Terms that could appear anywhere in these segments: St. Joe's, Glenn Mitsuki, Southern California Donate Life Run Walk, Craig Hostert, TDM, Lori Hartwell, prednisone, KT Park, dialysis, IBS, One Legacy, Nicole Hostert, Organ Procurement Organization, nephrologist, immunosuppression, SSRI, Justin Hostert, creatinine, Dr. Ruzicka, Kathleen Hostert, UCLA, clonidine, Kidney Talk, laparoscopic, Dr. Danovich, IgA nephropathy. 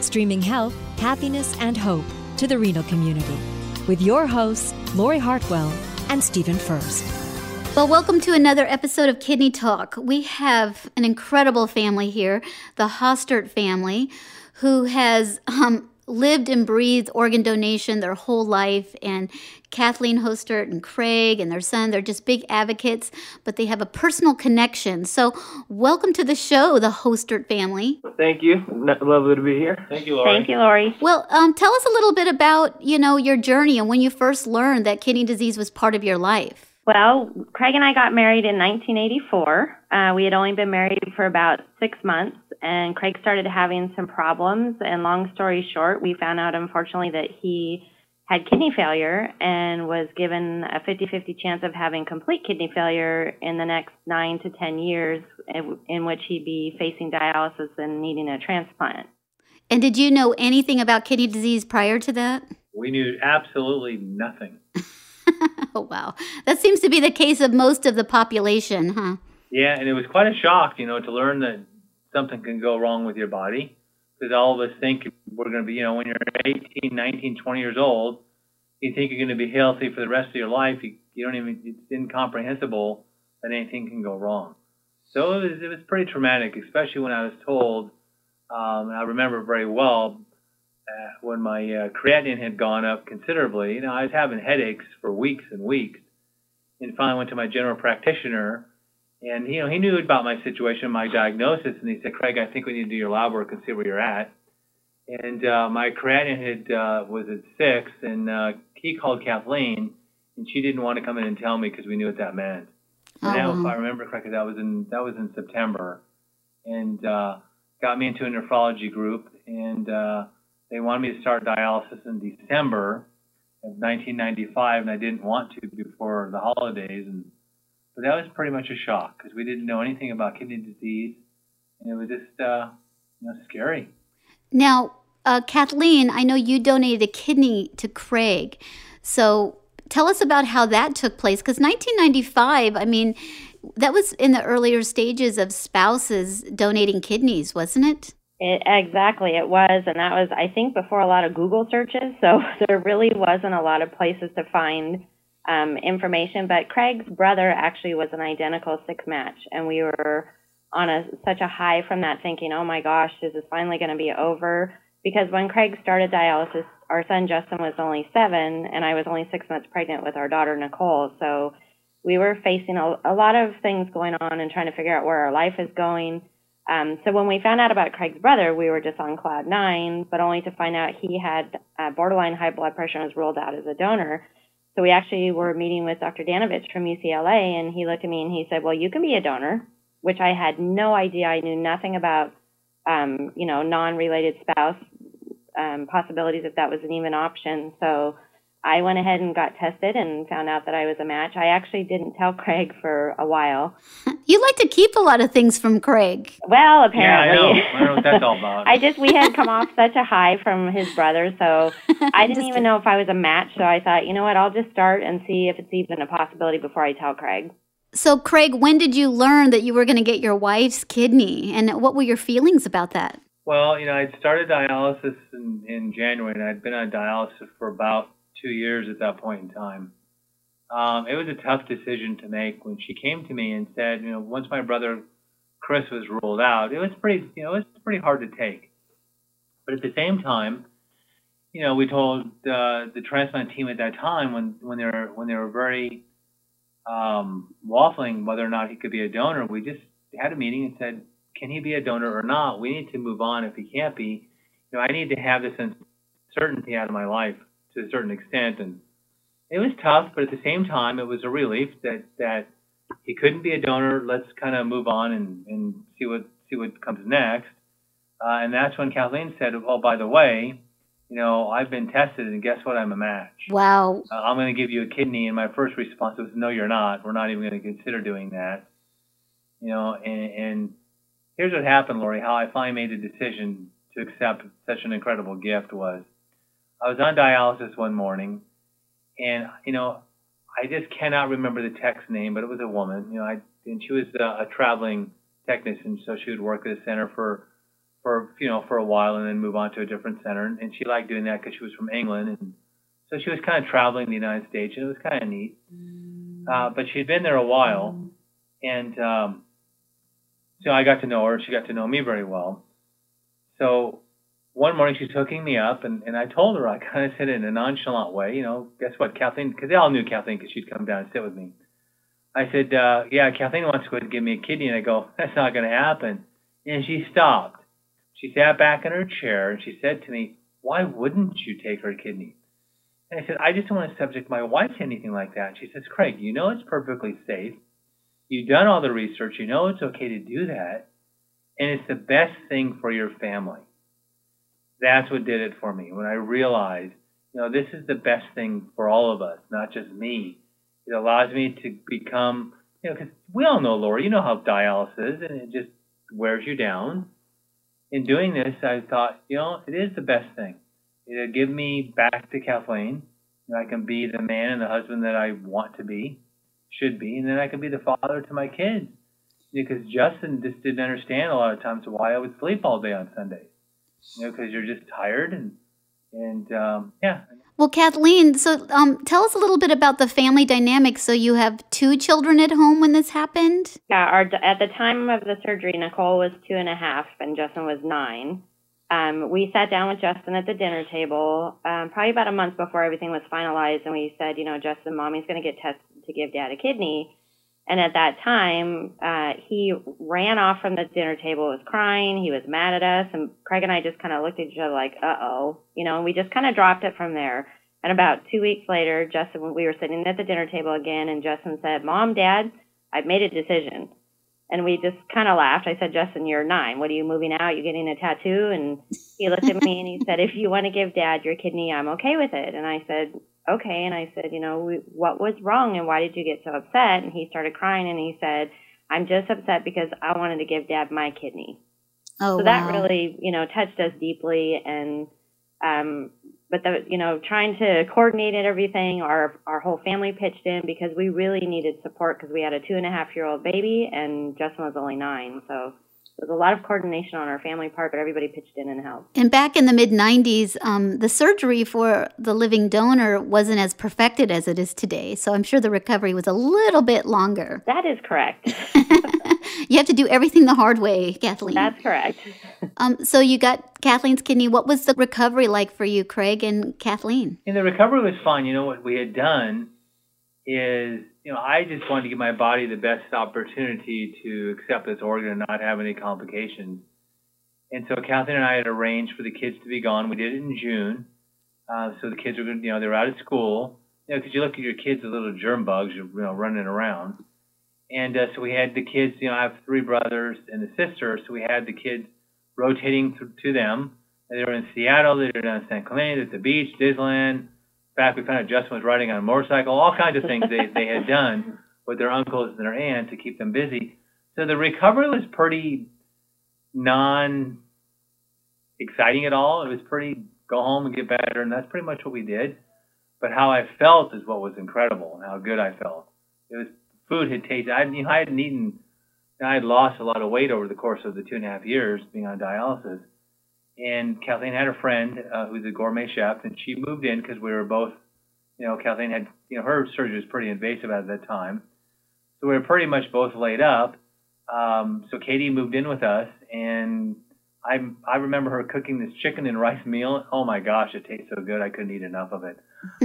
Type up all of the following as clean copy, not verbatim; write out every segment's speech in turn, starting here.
streaming health, happiness, and hope to the renal community with your hosts, Lori Hartwell and Stephen First. Well, welcome to another episode of Kidney Talk. We have an incredible family here, the Hostert family, who has lived and breathed organ donation their whole life. And Kathleen Hostert and Craig and their son, they're just big advocates, but they have a personal connection. So welcome to the show, the Hostert family. Thank you. Lovely to be here. Thank you, Lori. Thank you, Lori. Well, tell us a little bit about, your journey and when you first learned that kidney disease was part of your life. Well, Craig and I got married in 1984. We had only been married for about 6 months. And Craig started having some problems, and long story short, we found out, unfortunately, that he had kidney failure and was given a 50-50 chance of having complete kidney failure in the next 9 to 10 years, in which he'd be facing dialysis and needing a transplant. And did you know anything about kidney disease prior to that? We knew absolutely nothing. Oh, wow. That seems to be the case of most of the population, huh? Yeah, and it was quite a shock, to learn that something can go wrong with your body, because all of us think we're going to be, when you're 18, 19, 20 years old, you think you're going to be healthy for the rest of your life. You don't even, it's incomprehensible that anything can go wrong. So it was pretty traumatic, especially when I was told, and I remember very well, when my creatinine had gone up considerably. I was having headaches for weeks and weeks, and finally went to my general practitioner. And, he knew about my situation, my diagnosis, and he said, Craig, I think we need to do your lab work and see where you're at. And my creatinine was at 6, and he called Kathleen, and she didn't want to come in and tell me because we knew what that meant. And that, if I remember correctly, that was in September, and got me into a nephrology group, and they wanted me to start dialysis in December of 1995, and I didn't want to before the holidays, but that was pretty much a shock because we didn't know anything about kidney disease, and it was just scary. Now, Kathleen, I know you donated a kidney to Craig, so tell us about how that took place, because 1995, that was in the earlier stages of spouses donating kidneys, wasn't it? Exactly, it was, and that was, I think, before a lot of Google searches, so there really wasn't a lot of places to find information, but Craig's brother actually was an identical sick match, and we were on such a high from that, thinking, oh my gosh, this is finally going to be over, because when Craig started dialysis, our son Justin was only 7, and I was only 6 months pregnant with our daughter Nicole, so we were facing a lot of things going on and trying to figure out where our life is going. So when we found out about Craig's brother, we were just on cloud 9, but only to find out he had borderline high blood pressure and was ruled out as a donor. So we actually were meeting with Dr. Danovich from UCLA, and he looked at me and he said, well, you can be a donor, which I had no idea. I knew nothing about, non-related spouse possibilities, if that was an even option. So I went ahead and got tested and found out that I was a match. I actually didn't tell Craig for a while. You like to keep a lot of things from Craig. Well, apparently. Yeah, I know. I don't know what that's all about. We had come off such a high from his brother, so I didn't even know if I was a match. So I thought, you know what, I'll just start and see if it's even a possibility before I tell Craig. So, Craig, when did you learn that you were going to get your wife's kidney, and what were your feelings about that? Well, I'd started dialysis in January, and I'd been on dialysis for about 2 years at that point in time. It was a tough decision to make when she came to me and said, once my brother Chris was ruled out, it was pretty, it was pretty hard to take. But at the same time, we told the transplant team at that time when they were very waffling whether or not he could be a donor, we just had a meeting and said, can he be a donor or not? We need to move on if he can't be. I need to have this uncertainty out of my life to a certain extent, and it was tough, but at the same time, it was a relief that he couldn't be a donor. Let's kind of move on and see what comes next. And that's when Kathleen said, oh, by the way, you know, I've been tested, and guess what? I'm a match. Wow. I'm going to give you a kidney. And my first response was, no, you're not. We're not even going to consider doing that. You know, and here's what happened, Lori, how I finally made a decision to accept such an incredible gift was I was on dialysis one morning, and, you know, I just cannot remember the tech's name, but it was a woman, you know, and she was a traveling technician, so she would work at a center for a while and then move on to a different center. And she liked doing that because she was from England. And so she was kind of traveling the United States, and it was kind of neat. But she had been there a while. And so I got to know her. She got to know me very well. So one morning she's hooking me up, and I told her, I kind of said in a nonchalant way, you know, guess what, Kathleen, because they all knew Kathleen because she'd come down and sit with me. I said, yeah, Kathleen wants to go ahead and give me a kidney. And I go, that's not going to happen. And she stopped. She sat back in her chair, and she said to me, why wouldn't you take her kidney? And I said, I just don't want to subject my wife to anything like that. And she says, Craig, you know it's perfectly safe. You've done all the research. You know it's okay to do that. And it's the best thing for your family. That's what did it for me when I realized, you know, this is the best thing for all of us, not just me. It allows me to become, you know, because we all know, Laura, you know how dialysis is, and it just wears you down. In doing this, I thought, you know, it is the best thing. It'll give me back to Kathleen. You know, I can be the man and the husband that I want to be, should be, and then I can be the father to my kids. Because Justin just didn't understand a lot of times why I would sleep all day on Sundays. You know, because you're just tired and yeah. Well, Kathleen, so tell us a little bit about the family dynamic. So you have two children at home when this happened? Yeah, at the time of the surgery, Nicole was 2.5 and Justin was 9. We sat down with Justin at the dinner table probably about a month before everything was finalized. And we said, you know, Justin, Mommy's going to get tested to give Dad a kidney. And at that time, he ran off from the dinner table, was crying, he was mad at us, and Craig and I just kind of looked at each other like, uh-oh, you know, and we just kind of dropped it from there. And about 2 weeks later, Justin, we were sitting at the dinner table again, and Justin said, Mom, Dad, I've made a decision. And we just kind of laughed. I said, Justin, you're 9. What are you moving out? You're getting a tattoo? And he looked at me and he said, if you want to give Dad your kidney, I'm okay with it. And I said, okay. And I said, you know, what was wrong and why did you get so upset? And he started crying and he said, I'm just upset because I wanted to give Dad my kidney. Oh, so wow. That really, you know, touched us deeply. And, but the, you know, trying to coordinate everything, our whole family pitched in because we really needed support because we had a 2.5-year-old baby and Justin was only 9. So there's a lot of coordination on our family part, but everybody pitched in and helped. And back in the mid-90s, the surgery for the living donor wasn't as perfected as it is today. So I'm sure the recovery was a little bit longer. That is correct. You have to do everything the hard way, Kathleen. That's correct. So you got Kathleen's kidney. What was the recovery like for you, Craig and Kathleen? And the recovery was fine. You know, what we had done is, you know, I just wanted to give my body the best opportunity to accept this organ and not have any complications. And so Kathleen and I had arranged for the kids to be gone. We did it in June. So the kids were going to, you know, they were out of school. You know, because you look at your kids as little germ bugs, you know, running around. And so we had the kids, you know, I have 3 brothers and a sister. So we had the kids rotating to them. And they were in Seattle. They were down in San Clemente, at the beach, Disneyland. In fact, we found out Justin was riding on a motorcycle, all kinds of things they had done with their uncles and their aunt to keep them busy. So the recovery was pretty non-exciting at all. It was pretty go home and get better, and that's pretty much what we did. But how I felt is what was incredible and how good I felt. It was food had tasted. I hadn't eaten. I had lost a lot of weight over the course of the 2.5 years being on dialysis. And Kathleen had a friend who's a gourmet chef, and she moved in because we were both, you know, Kathleen had, you know, her surgery was pretty invasive at that time. So we were pretty much both laid up. So Katie moved in with us, and I remember her cooking this chicken and rice meal. Oh, my gosh, it tastes so good. I couldn't eat enough of it.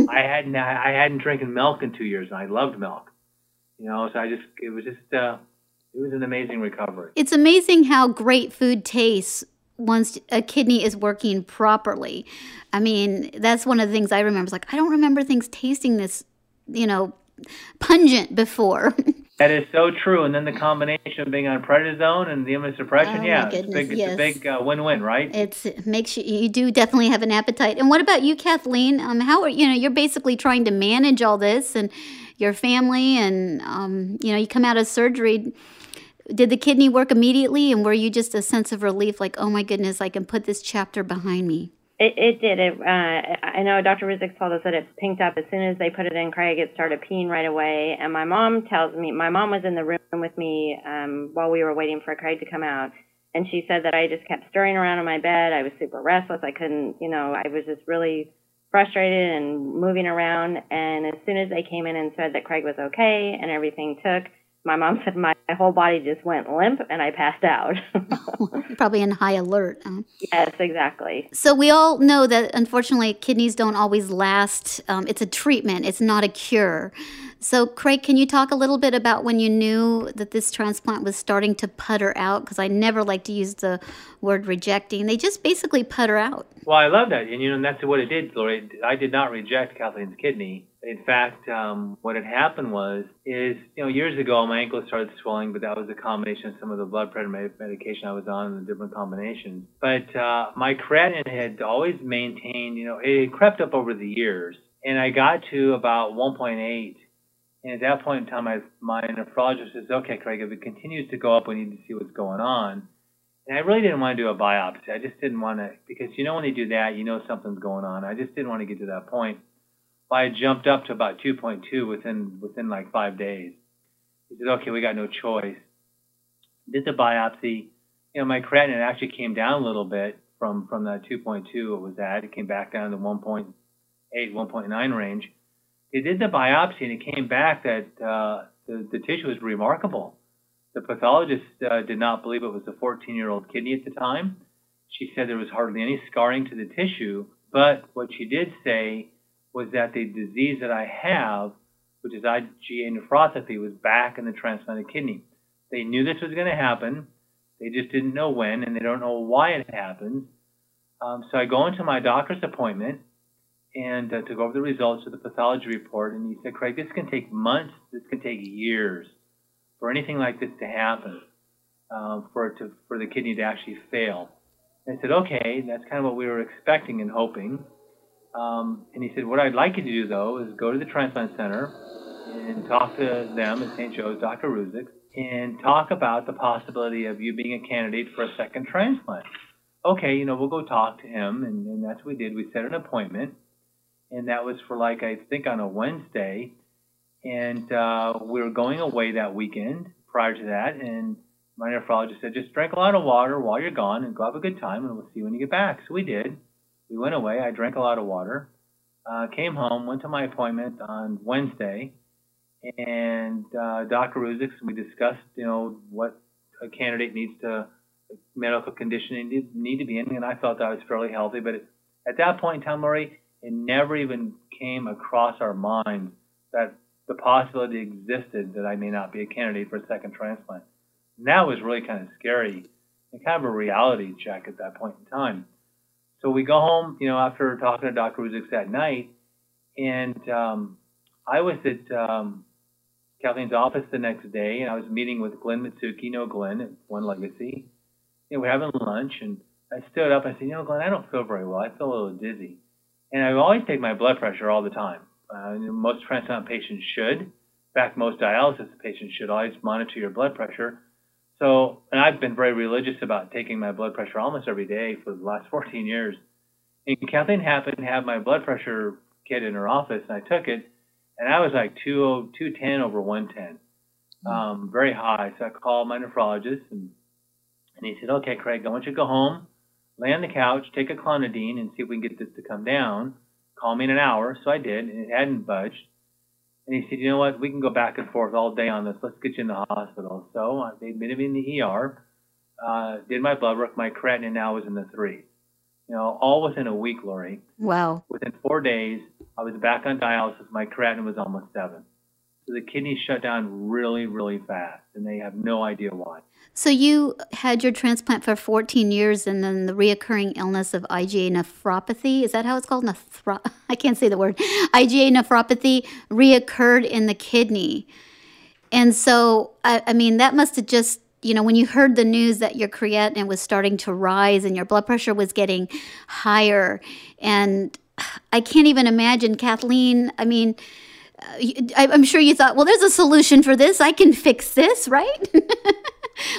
I hadn't drinking milk in 2 years, and I loved milk. You know, so it was an amazing recovery. It's amazing how great food tastes once a kidney is working properly. I mean, that's one of the things I remember. It's like, I don't remember things tasting this, you know, pungent before. That is so true. And then the combination of being on prednisone and the immunosuppression, it's a big win-win, right? It makes you do definitely have an appetite. And what about you, Kathleen? How are you're basically trying to manage all this and your family, and you come out of surgery. Did the kidney work immediately, and were you just a sense of relief, like, oh my goodness, I can put this chapter behind me? It did. I know Dr. Ruzicka told us that it pinked up as soon as they put it in Craig. It started peeing right away. And my mom was in the room with me while we were waiting for Craig to come out. And she said that I just kept stirring around in my bed. I was super restless. I couldn't, I was just really frustrated and moving around. And as soon as they came in and said that Craig was okay and everything took, my mom said my whole body just went limp and I passed out. Probably in high alert. Yes, exactly. So we all know that, unfortunately, kidneys don't always last. It's a treatment. It's not a cure. So, Craig, can you talk a little bit about when you knew that this transplant was starting to putter out? Because I never like to use the word rejecting. They just basically putter out. Well, I love that. And, and that's what it did, Lori. I did not reject Kathleen's kidney. In fact, what had happened was years ago, my ankle started swelling, but that was a combination of some of the blood pressure medication I was on and the different combinations. But my creatinine had always maintained, it had crept up over the years. And I got to about 1.8. And at that point in time, my nephrologist says, okay, Craig, if it continues to go up, we need to see what's going on. And I really didn't want to do a biopsy. I just didn't want to, because when you do that, something's going on. I just didn't want to get to that point. I jumped up to about 2.2 within like 5 days. He said, okay, we got no choice. Did the biopsy. My creatinine actually came down a little bit from that 2.2 it was at. It came back down to 1.8, 1.9 range. They did the biopsy, and it came back that the tissue was remarkable. The pathologist did not believe it was a 14-year-old kidney at the time. She said there was hardly any scarring to the tissue, but what she did say was that the disease that I have, which is IgA nephropathy, was back in the transplanted kidney. They knew this was going to happen. They just didn't know when, and they don't know why it happened. So I go into my doctor's appointment and to go over the results of the pathology report, and he said, Craig, this can take months, this can take years for anything like this to happen, for the kidney to actually fail. And I said, okay, that's kind of what we were expecting and hoping. And he said, what I'd like you to do, though, is go to the transplant center and talk to them at St. Joe's, Dr. Ruzicka, and talk about the possibility of you being a candidate for a second transplant. Okay, we'll go talk to him, and that's what we did. We set an appointment, and that was for, I think, on a Wednesday, and we were going away that weekend prior to that, and my nephrologist said, just drink a lot of water while you're gone and go have a good time, and we'll see you when you get back. So we did. We went away. I drank a lot of water, came home, went to my appointment on Wednesday, and Dr. Ruzicka, we discussed, what a candidate needs to, medical condition need to be in, and I felt I was fairly healthy. But at that point in time, Murray, it never even came across our mind that the possibility existed that I may not be a candidate for a second transplant. And that was really kind of scary and kind of a reality check at that point in time. So we go home, after talking to Dr. Ruzicka that night, and I was at Kathleen's office the next day, and I was meeting with Glenn Mitsuki, Glenn at One Legacy. We're having lunch, and I stood up and I said, Glenn, I don't feel very well. I feel a little dizzy. And I always take my blood pressure all the time. Most transplant patients should. In fact, most dialysis patients should always monitor your blood pressure. So, and I've been very religious about taking my blood pressure almost every day for the last 14 years. And Kathleen happened to have my blood pressure kit in her office, and I took it, and I was like 210 over 110, very high. So I called my nephrologist, and he said, okay, Craig, I want you to go home, lay on the couch, take a clonidine, and see if we can get this to come down. Call me in an hour. So I did, and it hadn't budged. And he said, you know what, we can go back and forth all day on this. Let's get you in the hospital. So they admitted me in the ER, did my blood work. My creatinine now was in the 3s. All within a week, Lori. Wow. Within 4 days, I was back on dialysis. My creatinine was almost 7. So the kidneys shut down really, really fast, and they have no idea why. So you had your transplant for 14 years, and then the reoccurring illness of IgA nephropathy, is that how it's called? I can't say the word. IgA nephropathy reoccurred in the kidney. And so, I mean, that must have just, you know, when you heard the news that your creatinine was starting to rise and your blood pressure was getting higher, and I can't even imagine, Kathleen, I mean, I'm sure you thought, well, there's a solution for this. I can fix this, right?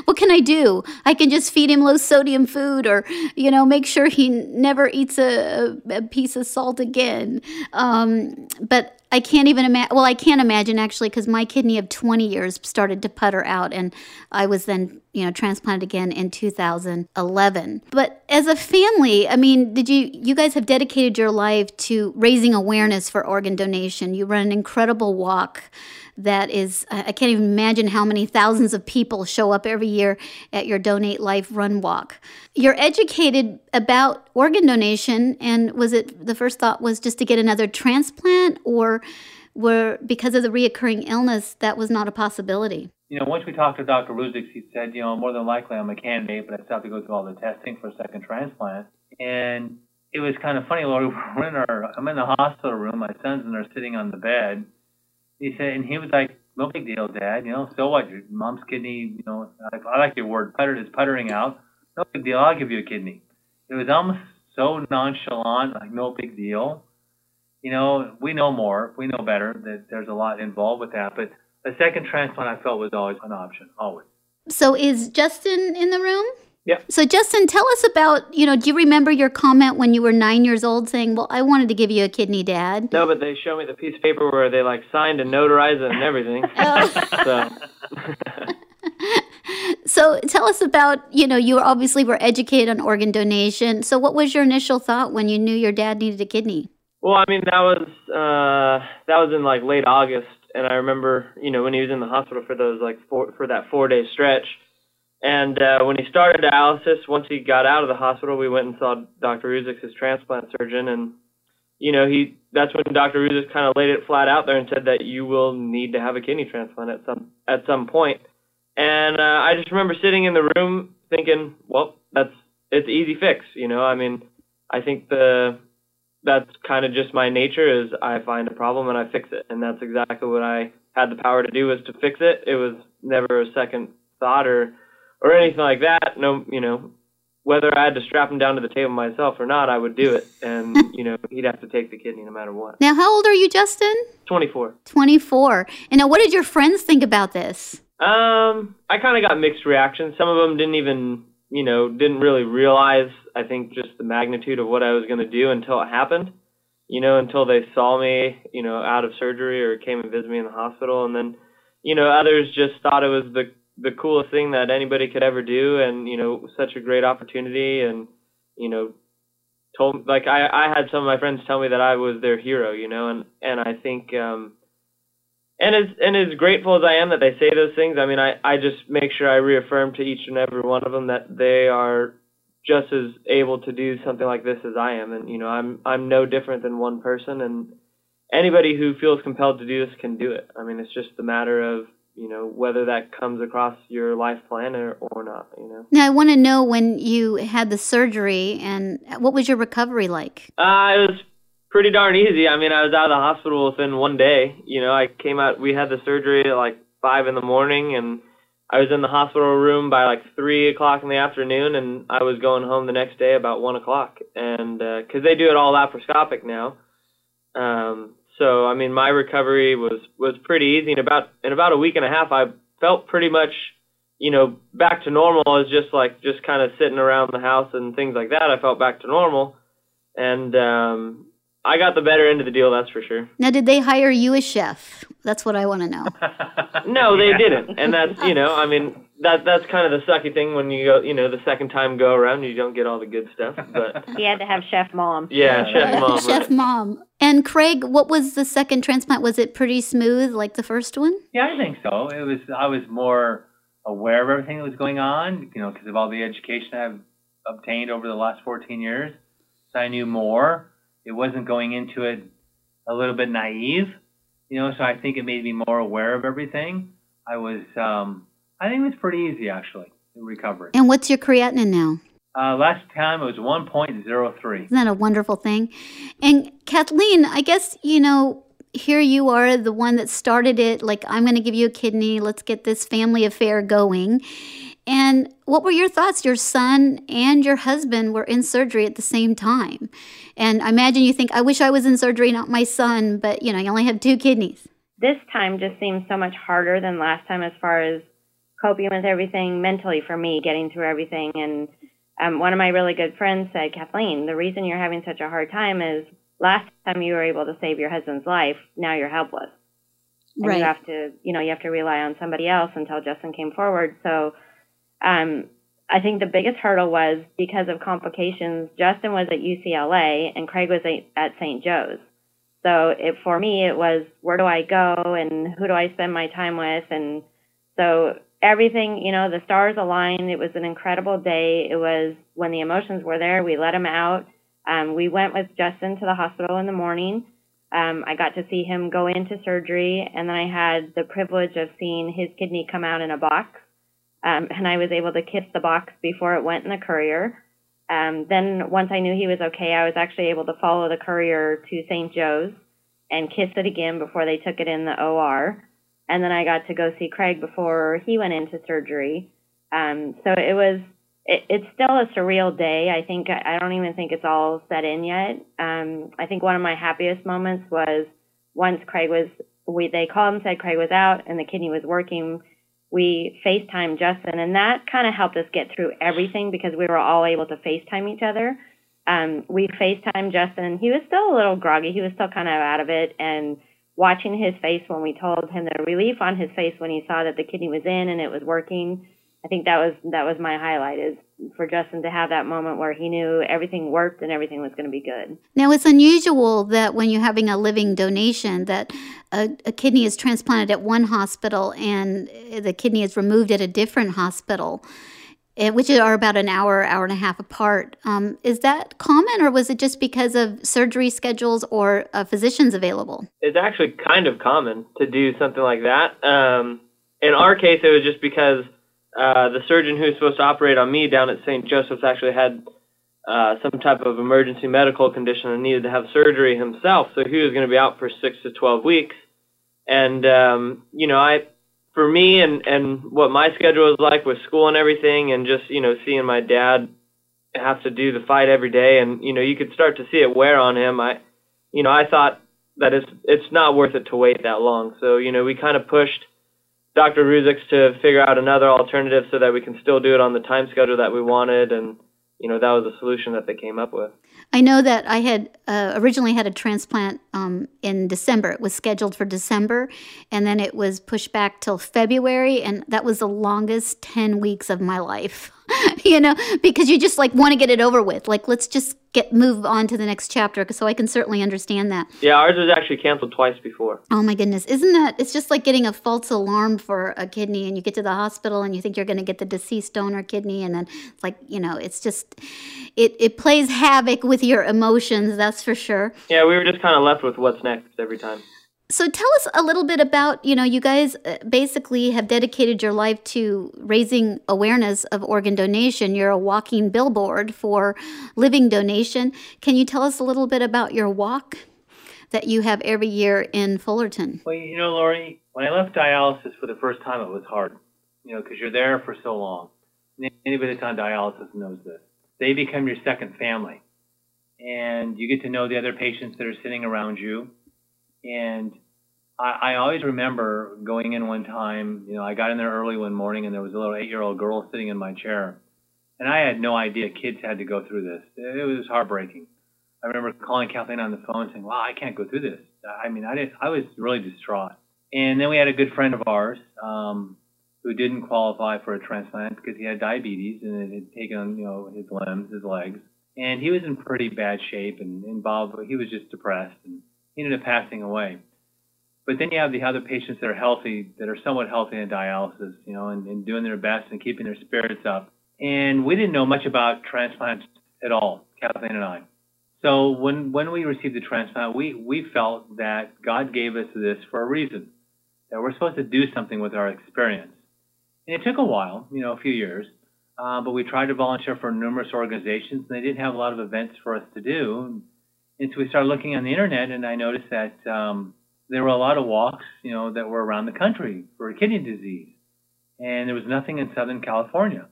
What can I do? I can just feed him low-sodium food, or, you know, make sure he never eats a piece of salt again. But I can't even imagine. Well, I can't imagine, actually, because my kidney of 20 years started to putter out, and I was then, you know, transplanted again in 2011. But as a family, I mean, you guys have dedicated your life to raising awareness for organ donation. You run an incredible walk that is, I can't even imagine how many thousands of people show up every year at your Donate Life Run Walk. You're educated about organ donation, and was it the first thought was just to get another transplant, or were, because of the reoccurring illness, that was not a possibility? You know, once we talked to Dr. Ruzicka, he said, you know, more than likely I'm a candidate, but I still have to go through all the testing for a second transplant. And it was kind of funny, Lori, I'm in the hospital room, my son's in there sitting on the bed. He said, and he was like, no big deal, Dad, you know, so what, your mom's kidney, you know, I like your word, putter is puttering out. No big deal, I'll give you a kidney. It was almost so nonchalant, like no big deal. You know, we know more, we know better, that there's a lot involved with that, but a second transplant, I felt, was always an option, always. So is Justin in the room? Yeah. So Justin, tell us about, you know, do you remember your comment when you were 9 years old saying, well, I wanted to give you a kidney, Dad? No, but they showed me the piece of paper where they, like, signed and notarized it and everything. So tell us about, you know, you obviously were educated on organ donation. So what was your initial thought when you knew your dad needed a kidney? Well, I mean, that was in, like, late August. And I remember, you know, when he was in the hospital for those, like, for that 4-day stretch. And when he started dialysis, once he got out of the hospital, we went and saw Dr. Ruzicka, his transplant surgeon. And, you know, that's when Dr. Ruzicka kind of laid it flat out there and said that you will need to have a kidney transplant at some point. And I just remember sitting in the room thinking, well, it's an easy fix. You know, I mean, I think that's kind of just my nature, is I find a problem and I fix it. And that's exactly what I had the power to do, was to fix it. It was never a second thought or anything like that. No, you know, whether I had to strap him down to the table myself or not, I would do it. And, you know, he'd have to take the kidney no matter what. Now, how old are you, Justin? 24. 24. And now, what did your friends think about this? I kind of got mixed reactions. Some of them didn't really realize, I think, just the magnitude of what I was going to do until it happened, you know, until they saw me, you know, out of surgery or came and visited me in the hospital. And then, you know, others just thought it was the coolest thing that anybody could ever do, and, you know, such a great opportunity. And, you know, I had some of my friends tell me that I was their hero, you know, and I think, and as grateful as I am that they say those things, I mean, I just make sure I reaffirm to each and every one of them that they are just as able to do something like this as I am. And, you know, I'm no different than one person, and anybody who feels compelled to do this can do it. I mean, it's just a matter of, you know, whether that comes across your life plan or not, you know. Now, I want to know, when you had the surgery, and what was your recovery like? It was pretty darn easy. I mean, I was out of the hospital within 1 day. You know, I came out, we had the surgery at like 5 a.m, and I was in the hospital room by like 3 p.m, and I was going home the next day about 1 p.m. And, 'cause they do it all laparoscopic now. So, I mean, my recovery was pretty easy. In about a week and a half, I felt pretty much, you know, back to normal. I was just kind of sitting around the house and things like that. I felt back to normal. And I got the better end of the deal, that's for sure. Now, did they hire you as chef? That's what I want to know. No, they didn't. And that's, you know, I mean, that's kind of the sucky thing when you go, you know, the second time go around, you don't get all the good stuff. But you had to have Chef Mom. Yeah, Chef Mom. Chef right. Mom. And Craig, what was the second transplant? Was it pretty smooth like the first one? Yeah, I think so. It was. I was more aware of everything that was going on, you know, because of all the education I've obtained over the last 14 years. So I knew more. It wasn't going into it a little bit naive, you know, so I think it made me more aware of everything. I think it was pretty easy, actually, the recovery. And what's your creatinine now? Last time it was 1.03. Isn't that a wonderful thing? And Kathleen, I guess, you know, here you are, the one that started it, like, I'm going to give you a kidney, let's get this family affair going. And what were your thoughts? Your son and your husband were in surgery at the same time. And I imagine you think, I wish I was in surgery, not my son, but, you know, you only have two kidneys. This time just seems so much harder than last time as far as coping with everything mentally for me, getting through everything. And one of my really good friends said, Kathleen, the reason you're having such a hard time is last time you were able to save your husband's life, now you're helpless. And right. you have to rely on somebody else until Justin came forward. So I think the biggest hurdle was because of complications. Justin was at UCLA and Craig was at St. Joe's. So for me, it was, where do I go and who do I spend my time with? And so everything, you know, the stars aligned. It was an incredible day. It was when the emotions were there, we let him out. We went with Justin to the hospital in the morning. I got to see him go into surgery, and then I had the privilege of seeing his kidney come out in a box. And I was able to kiss the box before it went in the courier. Then once I knew he was okay, I was actually able to follow the courier to St. Joe's and kiss it again before they took it in the OR. And then I got to go see Craig before he went into surgery. So it was... It's still a surreal day. I think I don't even think it's all set in yet. I think one of my happiest moments was once Craig was, they called and said Craig was out and the kidney was working. We FaceTimed Justin, and that kind of helped us get through everything because we were all able to FaceTime each other. We FaceTimed Justin. He was still a little groggy. He was still kind of out of it. And watching his face when we told him, the relief on his face when he saw that the kidney was in and it was working, I think that was my highlight, is for Justin to have that moment where he knew everything worked and everything was going to be good. Now, it's unusual that when you're having a living donation that a kidney is transplanted at one hospital and the kidney is removed at a different hospital, which are about an hour, hour and a half apart. Is that common, or was it just because of surgery schedules or physicians available? It's actually kind of common to do something like that. In our case, it was just because the surgeon who was supposed to operate on me down at St. Joseph's actually had some type of emergency medical condition and needed to have surgery himself, so he was going to be out for 6 to 12 weeks. And you know, for me and what my schedule was like with school and everything, and just, you know, seeing my dad have to do the fight every day, and you know, you could start to see it wear on him. I thought that it's not worth it to wait that long. So you know, we kind of pushed Dr. Ruzicka to figure out another alternative so that we can still do it on the time schedule that we wanted, and you know, that was the solution that they came up with. I know that I had originally had a transplant in December. It was scheduled for December, and then it was pushed back till February, and that was the longest 10 weeks of my life, you know, because you just like want to get it over with. Like, let's just move on to the next chapter, so I can certainly understand that. Yeah, ours was actually canceled twice before. Oh my goodness. Isn't that, it's just like getting a false alarm for a kidney, and you get to the hospital and you think you're going to get the deceased donor kidney, and then it's like, you know, it's just, it plays havoc with your emotions, that's for sure. Yeah, we were just kind of left with what's next every time. So tell us a little bit about, you know, you guys basically have dedicated your life to raising awareness of organ donation. You're a walking billboard for living donation. Can you tell us a little bit about your walk that you have every year in Fullerton? Well, you know, Lori, when I left dialysis for the first time, it was hard, you know, because you're there for so long. Anybody that's on dialysis knows this. They become your second family, and you get to know the other patients that are sitting around you. And I always remember going in one time, you know, I got in there early one morning and there was a little 8-year-old girl sitting in my chair. And I had no idea kids had to go through this. It was heartbreaking. I remember calling Kathleen on the phone saying, wow, I can't go through this. I mean, I was really distraught. And then we had a good friend of ours who didn't qualify for a transplant because he had diabetes and it had taken, you know, his limbs, his legs. And he was in pretty bad shape and involved, he was just depressed. And he ended up passing away. But then you have the other patients that are healthy, that are somewhat healthy in dialysis, you know, and doing their best and keeping their spirits up. And we didn't know much about transplants at all, Kathleen and I. So when we received the transplant, we felt that God gave us this for a reason, that we're supposed to do something with our experience. And it took a while, you know, a few years, but we tried to volunteer for numerous organizations, and they didn't have a lot of events for us to do. And so we started looking on the internet, and I noticed that there were a lot of walks, you know, that were around the country for kidney disease. And there was nothing in Southern California.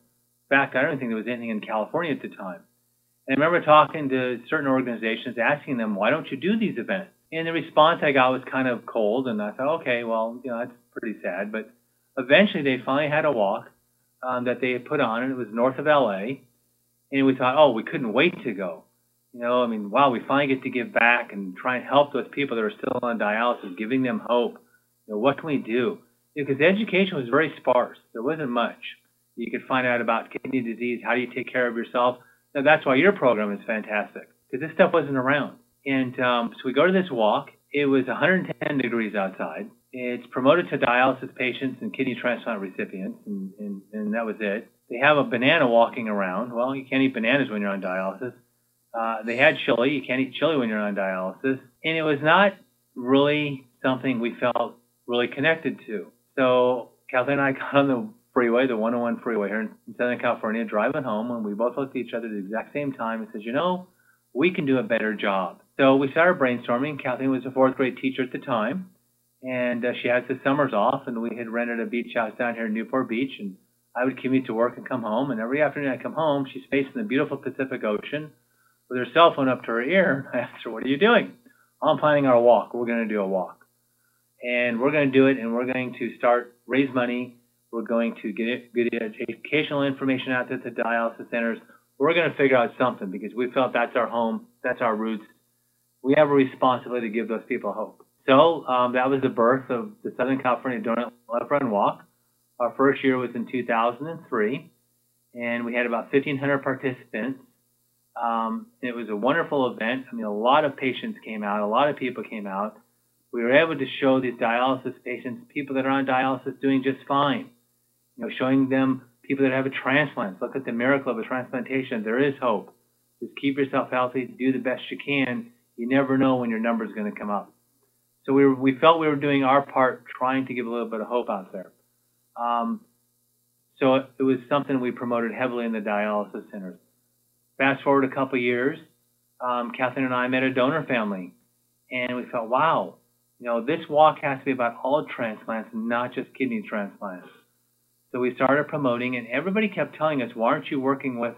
In fact, I don't think there was anything in California at the time. And I remember talking to certain organizations, asking them, why don't you do these events? And the response I got was kind of cold, and I thought, okay, well, you know, that's pretty sad. But eventually, they finally had a walk that they had put on, and it was north of LA. And we thought, oh, we couldn't wait to go. You know, I mean, wow, we finally get to give back and try and help those people that are still on dialysis, giving them hope. You know, what can we do? Because education was very sparse. There wasn't much. You could find out about kidney disease, how do you take care of yourself. Now, that's why your program is fantastic, because this stuff wasn't around. And so we go to this walk. It was 110 degrees outside. It's promoted to dialysis patients and kidney transplant recipients, and that was it. They have a banana walking around. Well, you can't eat bananas when you're on dialysis. They had chili. You can't eat chili when you're on dialysis. And it was not really something we felt really connected to. So Kathleen and I got on the freeway, the 101 freeway here in Southern California, driving home, and we both looked at each other at the exact same time and said, you know, we can do a better job. So we started brainstorming. Kathleen was a fourth grade teacher at the time, and she had the summers off, and we had rented a beach house down here in Newport Beach, and I would commute to work and come home, and every afternoon I come home, she's facing the beautiful Pacific Ocean with her cell phone up to her ear. I asked her, what are you doing? I'm planning our walk. We're going to do a walk. And we're going to do it, and we're going to start, raise money. We're going to get good educational information out to the dialysis centers. We're going to figure out something because we felt that's our home, that's our roots. We have a responsibility to give those people hope. So that was the birth of the Southern California Donate Life Run Walk. Our first year was in 2003, and we had about 1,500 participants. It was a wonderful event. I mean, a lot of patients came out. A lot of people came out. We were able to show these dialysis patients, people that are on dialysis doing just fine. You know, showing them people that have a transplant. Look at the miracle of a transplantation. There is hope. Just keep yourself healthy. Do the best you can. You never know when your number is going to come up. So we felt we were doing our part, trying to give a little bit of hope out there. So it was something we promoted heavily in the dialysis centers. Fast forward a couple years, Kathleen and I met a donor family, and we thought, wow, you know, this walk has to be about all transplants, not just kidney transplants. So we started promoting, and everybody kept telling us, why aren't you working with,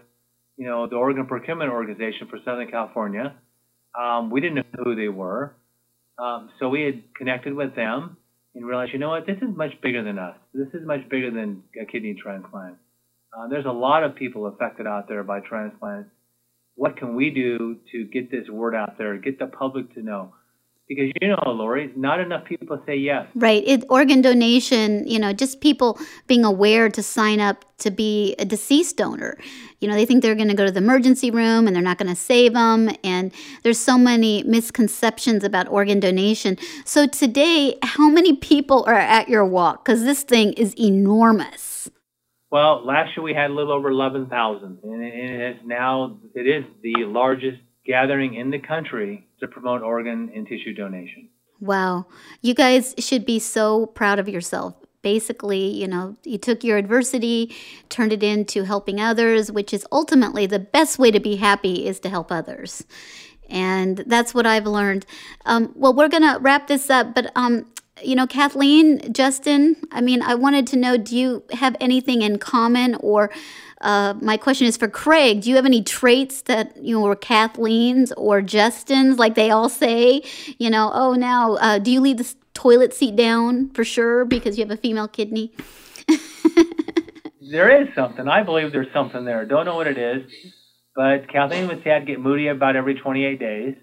you know, the Organ Procurement Organization for Southern California? We didn't know who they were. So we had connected with them and realized, you know what, this is much bigger than us. This is much bigger than a kidney transplant. There's a lot of people affected out there by transplants. What can we do to get this word out there, get the public to know? Because, you know, Lori, not enough people say yes. Right. Organ donation, you know, just people being aware to sign up to be a deceased donor. You know, they think they're going to go to the emergency room and they're not going to save them. And there's so many misconceptions about organ donation. So today, how many people are at your walk? Because this thing is enormous. Well, last year we had a little over 11,000, and it is the largest gathering in the country to promote organ and tissue donation. Wow. You guys should be so proud of yourself. Basically, you know, you took your adversity, turned it into helping others, which is ultimately the best way to be happy is to help others. And that's what I've learned. Well, we're going to wrap this up, but you know, Kathleen, Justin, I mean, I wanted to know, do you have anything in common? Or my question is for Craig, do you have any traits that, you know, were Kathleen's or Justin's, like they all say, you know, oh, now, do you leave the toilet seat down for sure because you have a female kidney? There is something. I believe there's something there. Don't know what it is, but Kathleen would say I'd get moody about every 28 days.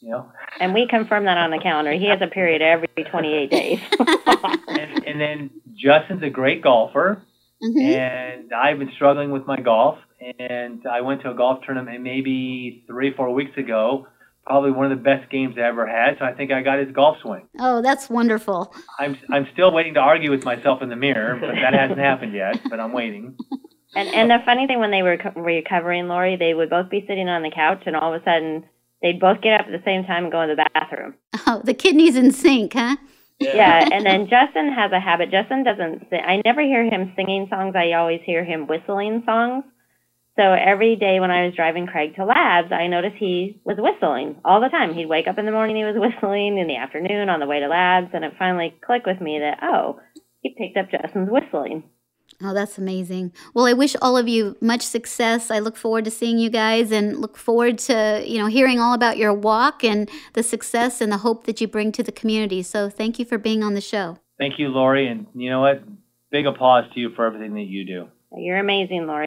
You know? And we confirm that on the calendar. He has a period every 28 days. and then Justin's a great golfer, and I've been struggling with my golf. And I went to a golf tournament maybe 3 or 4 weeks ago, probably one of the best games I ever had. So I think I got his golf swing. Oh, that's wonderful. I'm still waiting to argue with myself in the mirror, but that hasn't happened yet, but I'm waiting. And the funny thing, when they were recovering, Lori, they would both be sitting on the couch, and all of a sudden – they'd both get up at the same time and go in the bathroom. Oh, the kidneys in sync, huh? Yeah, and then Justin has a habit. Justin doesn't sing. I never hear him singing songs. I always hear him whistling songs. So every day when I was driving Craig to labs, I noticed he was whistling all the time. He'd wake up in the morning, he was whistling, in the afternoon on the way to labs, and it finally clicked with me that, oh, he picked up Justin's whistling. Oh, that's amazing. Well, I wish all of you much success. I look forward to seeing you guys and look forward to, hearing all about your walk and the success and the hope that you bring to the community. So thank you for being on the show. Thank you, Lori. And you know what? Big applause to you for everything that you do. You're amazing, Lori.